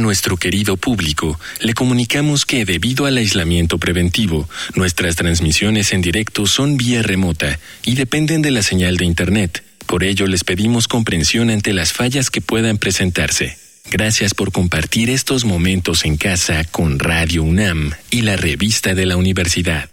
nuestro querido público, le comunicamos que debido al aislamiento preventivo, nuestras transmisiones en directo son vía remota y dependen de la señal de Internet. Por ello les pedimos comprensión ante las fallas que puedan presentarse. Gracias por compartir estos momentos en casa con Radio UNAM y la revista de la universidad.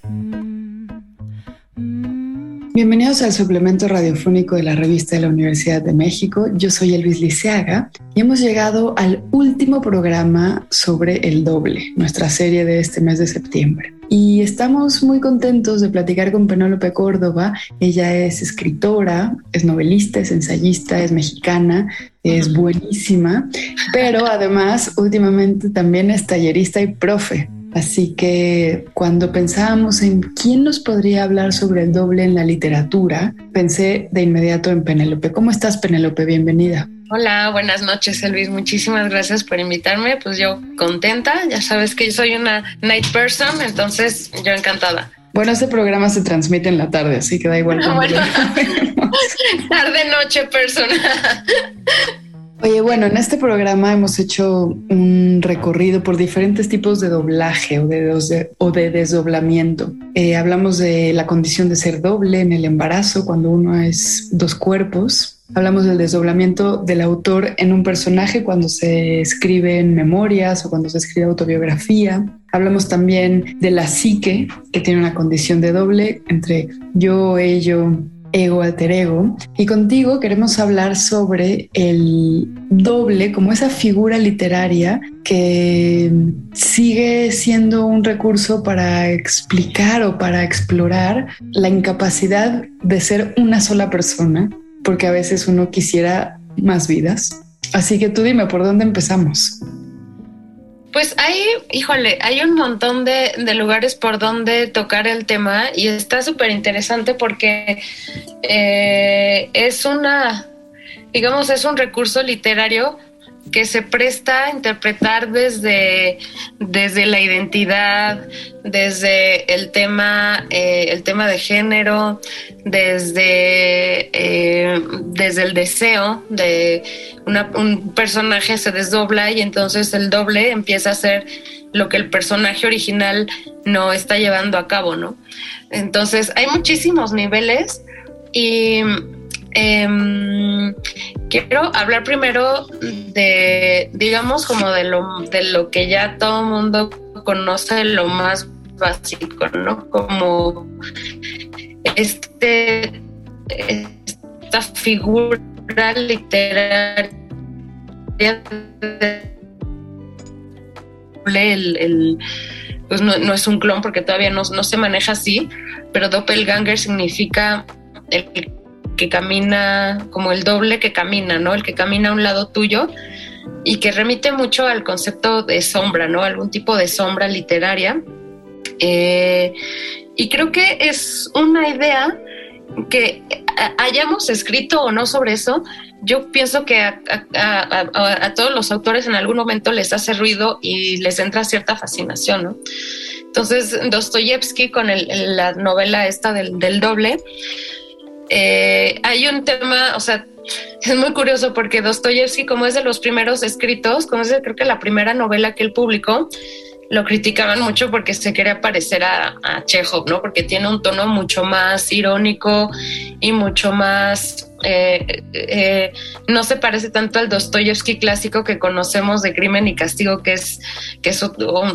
Bienvenidos al suplemento radiofónico de la revista de la Universidad de México. Yo soy Elvis Liceaga y hemos llegado al último programa sobre el doble, nuestra serie de este mes de septiembre. Y estamos muy contentos de platicar con Penélope Córdoba. Ella es escritora, es novelista, es ensayista, es mexicana, es buenísima, pero además últimamente también es tallerista y profe. Así que cuando pensábamos en quién nos podría hablar sobre el doble en la literatura, pensé de inmediato en Penélope. ¿Cómo estás, Penélope? Bienvenida. Hola, buenas noches, Elvis. Muchísimas gracias por invitarme. Pues yo contenta. Ya sabes que yo soy una night person, entonces yo encantada. Bueno, este programa se transmite en la tarde, así que da igual. Bueno. Tarde-noche persona. Oye, bueno, en este programa hemos hecho un recorrido por diferentes tipos de doblaje o de desdoblamiento. Hablamos de la condición de ser doble en el embarazo, cuando uno es dos cuerpos. Hablamos del desdoblamiento del autor en un personaje cuando se escriben memorias o cuando se escribe autobiografía. Hablamos también de la psique, que tiene una condición de doble entre yo, ello, ego, alter ego, y contigo queremos hablar sobre el doble como esa figura literaria que sigue siendo un recurso para explicar o para explorar la incapacidad de ser una sola persona, porque a veces uno quisiera más vidas. Así que tú dime, ¿por dónde empezamos? Pues hay un montón de lugares por donde tocar el tema y está súper interesante porque es un recurso literario que se presta a interpretar desde la identidad, desde el tema de género, desde el deseo de un personaje se desdobla y entonces el doble empieza a ser lo que el personaje original no está llevando a cabo, ¿no? Entonces hay muchísimos niveles y quiero hablar primero de lo que ya todo el mundo conoce, lo más básico, ¿no? Como esta figura literaria pues no es un clon porque todavía no se maneja así, pero doppelganger significa el que camina, como el doble que camina, ¿no? El que camina a un lado tuyo y que remite mucho al concepto de sombra, ¿no? Algún tipo de sombra literaria. Y creo que es una idea que hayamos escrito o no sobre eso. Yo pienso que a todos los autores en algún momento les hace ruido y les entra cierta fascinación, ¿no? Entonces, Dostoyevsky con la novela esta del doble. Hay un tema, o sea, es muy curioso porque Dostoyevsky, como es de los primeros escritos, creo que la primera novela que él publicó, lo criticaban mucho porque se quería parecer a Chéjov, ¿no? Porque tiene un tono mucho más irónico y mucho más no se parece tanto al Dostoyevsky clásico que conocemos de Crimen y Castigo, que es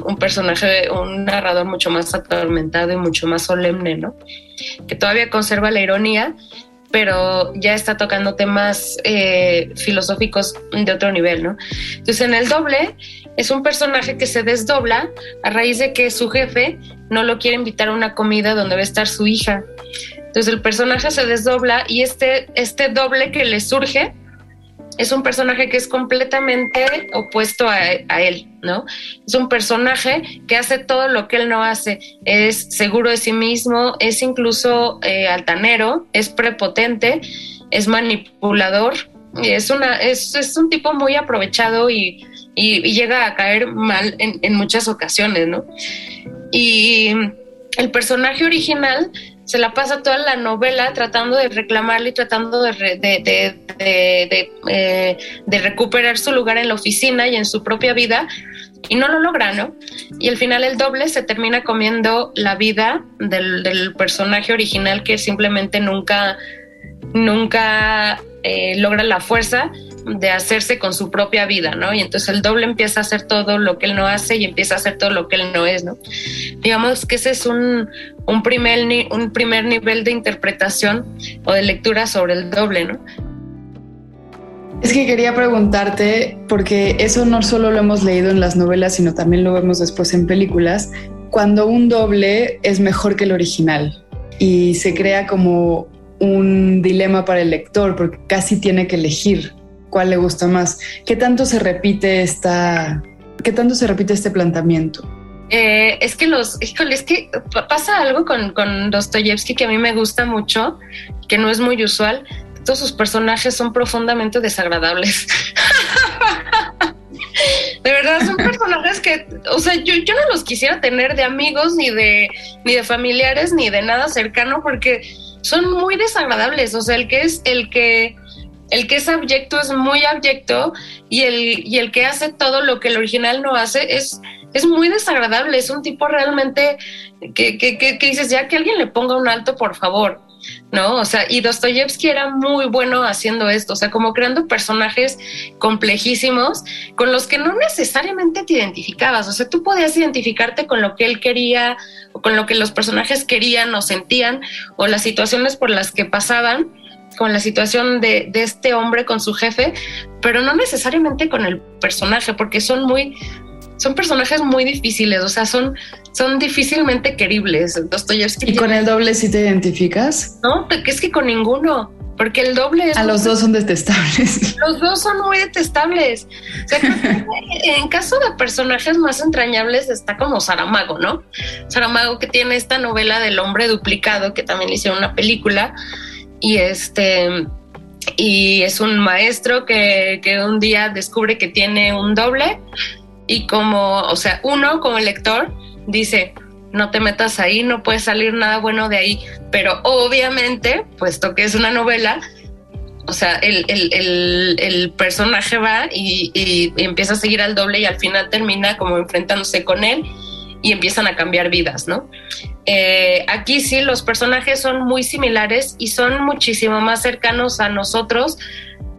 un personaje, un narrador mucho más atormentado y mucho más solemne, ¿no? Que todavía conserva la ironía, pero ya está tocando temas filosóficos de otro nivel, ¿no? Entonces, en el doble es un personaje que se desdobla a raíz de que su jefe no lo quiere invitar a una comida donde va a estar su hija. Entonces, el personaje se desdobla y este doble que le surge es un personaje que es completamente opuesto a él, ¿no? Es un personaje que hace todo lo que él no hace. Es seguro de sí mismo, es incluso altanero, es prepotente, es manipulador. Es un tipo muy aprovechado y llega a caer mal en muchas ocasiones, ¿no? Y el personaje original se la pasa toda la novela tratando de reclamarle y tratando de recuperar su lugar en la oficina y en su propia vida, y no lo logra, ¿no? Y al final el doble se termina comiendo la vida del personaje original, que simplemente nunca logra la fuerza de hacerse con su propia vida, ¿no? Y entonces el doble empieza a hacer todo lo que él no hace y empieza a hacer todo lo que él no es, ¿no? Digamos que ese es un primer nivel de interpretación o de lectura sobre el doble, ¿no? Es que quería preguntarte, porque eso no solo lo hemos leído en las novelas, sino también lo vemos después en películas, cuando un doble es mejor que el original y se crea como un dilema para el lector, porque casi tiene que elegir cuál le gusta más. ¿Qué tanto se repite este planteamiento? Es que pasa algo con Dostoyevsky que a mí me gusta mucho, que no es muy usual. Todos sus personajes son profundamente desagradables. De verdad, son personajes que, o sea, yo no los quisiera tener de amigos, ni de familiares, ni de nada cercano, porque son muy desagradables. O sea, el que es abyecto es muy abyecto, y el que hace todo lo que el original no hace es muy desagradable. Es un tipo realmente que dices, ya que alguien le ponga un alto, por favor, ¿no? O sea, y Dostoyevsky era muy bueno haciendo esto, o sea, como creando personajes complejísimos con los que no necesariamente te identificabas. O sea, tú podías identificarte con lo que él quería, o con lo que los personajes querían o sentían, o las situaciones por las que pasaban, con la situación de este hombre con su jefe, pero no necesariamente con el personaje, porque son personajes muy difíciles, o sea, son difícilmente queribles. Dostoyevsky. ¿Y con el doble sí te identificas? No, es que con ninguno, porque el doble es... Los dos son detestables. Los dos son muy detestables. O sea, en caso de personajes más entrañables está como Saramago, ¿no? Saramago, que tiene esta novela del hombre duplicado, que también le hicieron una película, y es un maestro que un día descubre que tiene un doble, y uno como lector dice, no te metas ahí, no puede salir nada bueno de ahí, pero obviamente, puesto que es una novela, o sea, el personaje va y empieza a seguir al doble, y al final termina como enfrentándose con él y empiezan a cambiar vidas, ¿no? Aquí sí, los personajes son muy similares y son muchísimo más cercanos a nosotros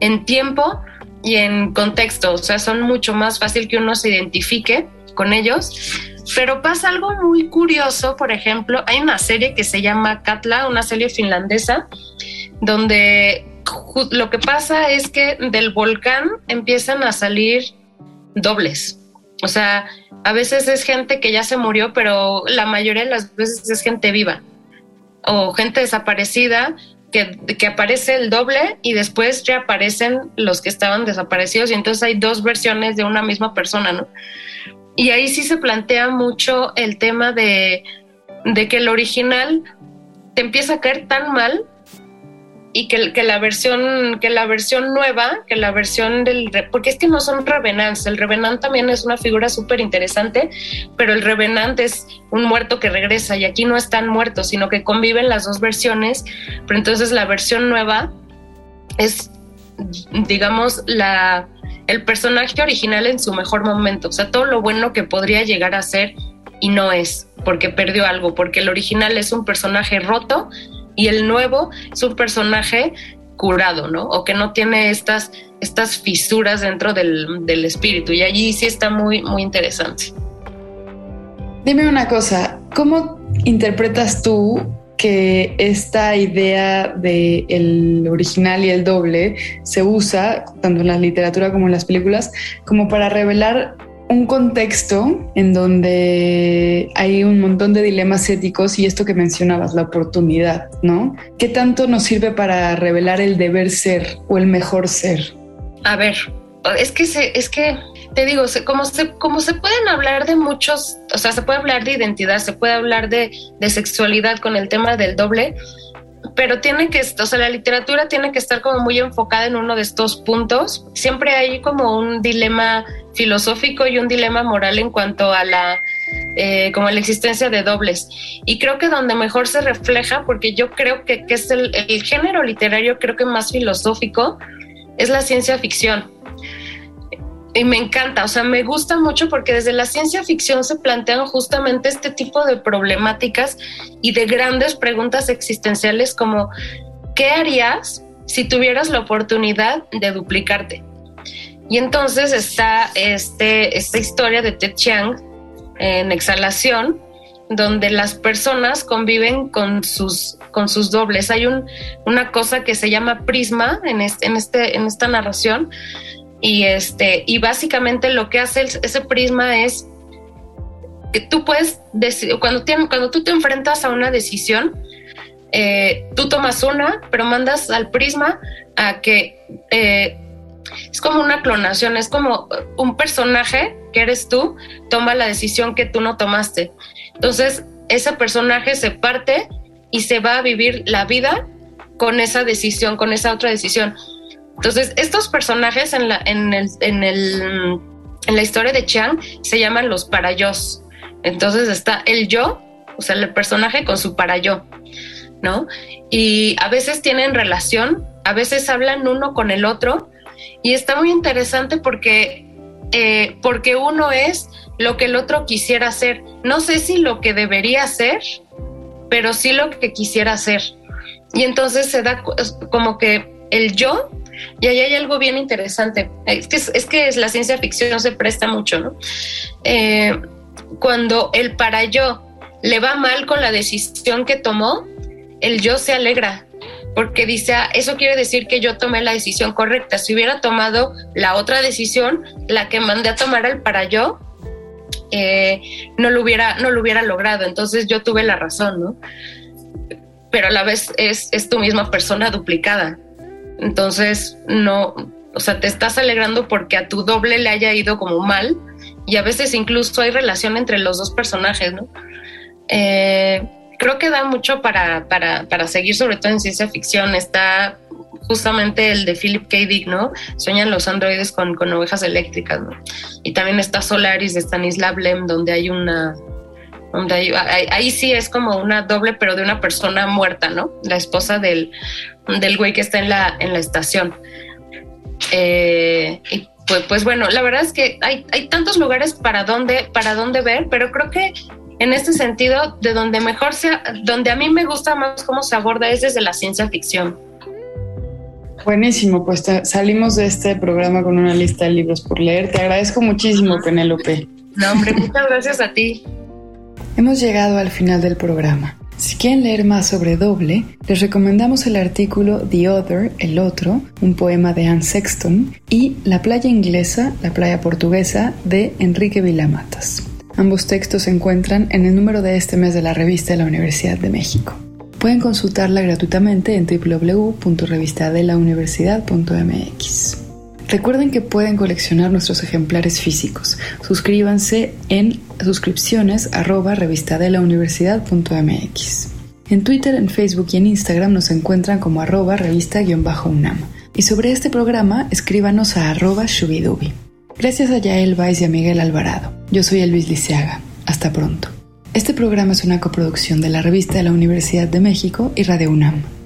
en tiempo y en contexto, o sea, son mucho más fácil que uno se identifique con ellos, pero pasa algo muy curioso. Por ejemplo, hay una serie que se llama Katla, una serie finlandesa, donde lo que pasa es que del volcán empiezan a salir dobles. O sea, a veces es gente que ya se murió, pero la mayoría de las veces es gente viva o gente desaparecida que aparece el doble, y después reaparecen los que estaban desaparecidos, y entonces hay dos versiones de una misma persona, ¿no? Y ahí sí se plantea mucho el tema de que el original te empieza a caer tan mal, y que la versión nueva, porque es que no son revenants. El revenant también es una figura súper interesante, pero el revenant es un muerto que regresa, y aquí no están muertos, sino que conviven las dos versiones. Pero entonces la versión nueva es, digamos, el personaje original en su mejor momento, o sea, todo lo bueno que podría llegar a ser y no es, porque perdió algo, porque el original es un personaje roto y el nuevo es un personaje curado, ¿no? O que no tiene estas fisuras dentro del espíritu, y allí sí está muy, muy interesante. Dime una cosa, ¿cómo interpretas tú que esta idea de el original y el doble se usa, tanto en la literatura como en las películas, como para revelar un contexto en donde hay un montón de dilemas éticos y esto que mencionabas, la oportunidad, ¿no? ¿Qué tanto nos sirve para revelar el deber ser o el mejor ser? A ver, es que te digo, como se pueden hablar de muchos, o sea, se puede hablar de identidad, se puede hablar de sexualidad con el tema del doble, pero la literatura tiene que estar como muy enfocada en uno de estos puntos. Siempre hay como un dilema filosófico y un dilema moral en cuanto a la como la existencia de dobles. Y creo que donde mejor se refleja, porque yo creo que es el género literario, creo que más filosófico, es la ciencia ficción. Y me encanta, o sea, me gusta mucho porque desde la ciencia ficción se plantean justamente este tipo de problemáticas y de grandes preguntas existenciales como ¿qué harías si tuvieras la oportunidad de duplicarte? Y entonces está esta historia de Ted Chiang en Exhalación, donde las personas conviven con sus dobles. Hay una cosa que se llama prisma en esta narración, y básicamente lo que hace ese prisma es que tú puedes decidir, cuando tú te enfrentas a una decisión, tú tomas una, pero mandas al prisma a que es como una clonación, es como un personaje que eres tú, toma la decisión que tú no tomaste. Entonces, ese personaje se parte y se va a vivir la vida con esa decisión, con esa otra decisión. Entonces, estos personajes en la historia de Chiang se llaman los parayos. Entonces está el yo, o sea, el personaje con su parayo, ¿no? Y a veces tienen relación, a veces hablan uno con el otro, y está muy interesante porque uno es lo que el otro quisiera ser. No sé si lo que debería ser, pero sí lo que quisiera ser. Y entonces se da como que el yo, y ahí hay algo bien interesante. Es que la ciencia ficción se presta mucho, ¿no? Cuando el para yo le va mal con la decisión que tomó, el yo se alegra porque dice, eso quiere decir que yo tomé la decisión correcta. Si hubiera tomado la otra decisión, la que mandé a tomar al para yo, no lo hubiera logrado. Entonces yo tuve la razón, ¿no? Pero a la vez es tu misma persona duplicada. Entonces, no, o sea, te estás alegrando porque a tu doble le haya ido como mal, y a veces incluso hay relación entre los dos personajes, ¿no? Creo que da mucho para seguir, sobre todo en ciencia ficción. Está justamente el de Philip K. Dick, ¿no? Sueñan los androides con ovejas eléctricas, ¿no? Y también está Solaris de Stanislav Lem, donde hay una... ahí sí es como una doble, pero de una persona muerta, ¿no? La esposa del güey que está en la estación. Y pues bueno, la verdad es que hay tantos lugares para donde ver, pero creo que en este sentido, de donde mejor donde a mí me gusta más cómo se aborda es desde la ciencia ficción. Buenísimo, pues salimos de este programa con una lista de libros por leer. Te agradezco muchísimo, Penélope. No, hombre, muchas gracias a ti. Hemos llegado al final del programa. Si quieren leer más sobre doble, les recomendamos el artículo The Other, El Otro, un poema de Anne Sexton, y La playa inglesa, la playa portuguesa, de Enrique Vila-Matas. Ambos textos se encuentran en el número de este mes de la revista de la Universidad de México. Pueden consultarla gratuitamente en www.revistadelauniversidad.mx. Recuerden que pueden coleccionar nuestros ejemplares físicos. Suscríbanse en suscripciones@revistadelauniversidad.mx. En Twitter, en Facebook y en Instagram nos encuentran como @revista_unam. Y sobre este programa, escríbanos a @shubidubi. Gracias a Yael Báez y a Miguel Alvarado. Yo soy Elvis Liceaga. Hasta pronto. Este programa es una coproducción de la Revista de la Universidad de México y Radio UNAM.